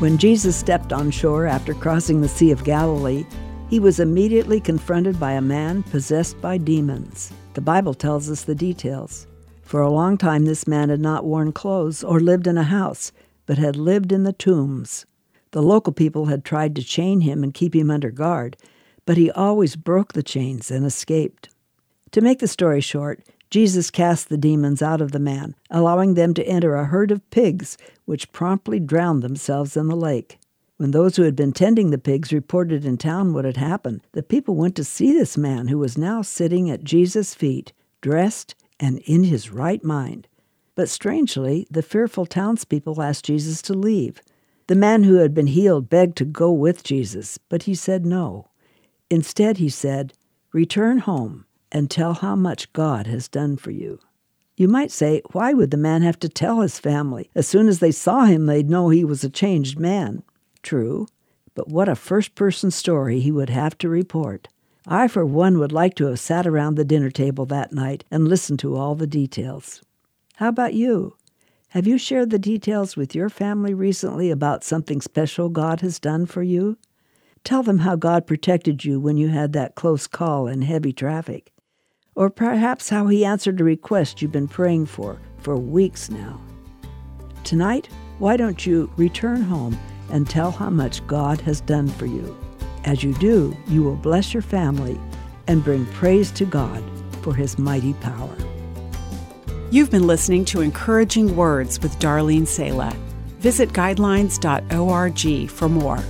When Jesus stepped on shore after crossing the Sea of Galilee, he was immediately confronted by a man possessed by demons. The Bible tells us the details. For a long time, this man had not worn clothes or lived in a house, but had lived in the tombs. The local people had tried to chain him and keep him under guard, but he always broke the chains and escaped. To make the story short, Jesus cast the demons out of the man, allowing them to enter a herd of pigs, which promptly drowned themselves in the lake. When those who had been tending the pigs reported in town what had happened, the people went to see this man who was now sitting at Jesus' feet, dressed and in his right mind. But strangely, the fearful townspeople asked Jesus to leave. The man who had been healed begged to go with Jesus, but he said no. Instead, he said, "Return home and tell how much God has done for you." You might say, why would the man have to tell his family? As soon as they saw him, they'd know he was a changed man. True, but what a first-person story he would have to report. I, for one, would like to have sat around the dinner table that night and listened to all the details. How about you? Have you shared the details with your family recently about something special God has done for you? Tell them how God protected you when you had that close call in heavy traffic, or perhaps how he answered a request you've been praying for weeks now. Tonight, why don't you return home and tell how much God has done for you? As you do, you will bless your family and bring praise to God for his mighty power. You've been listening to Encouraging Words with Darlene Sala. Visit guidelines.org for more.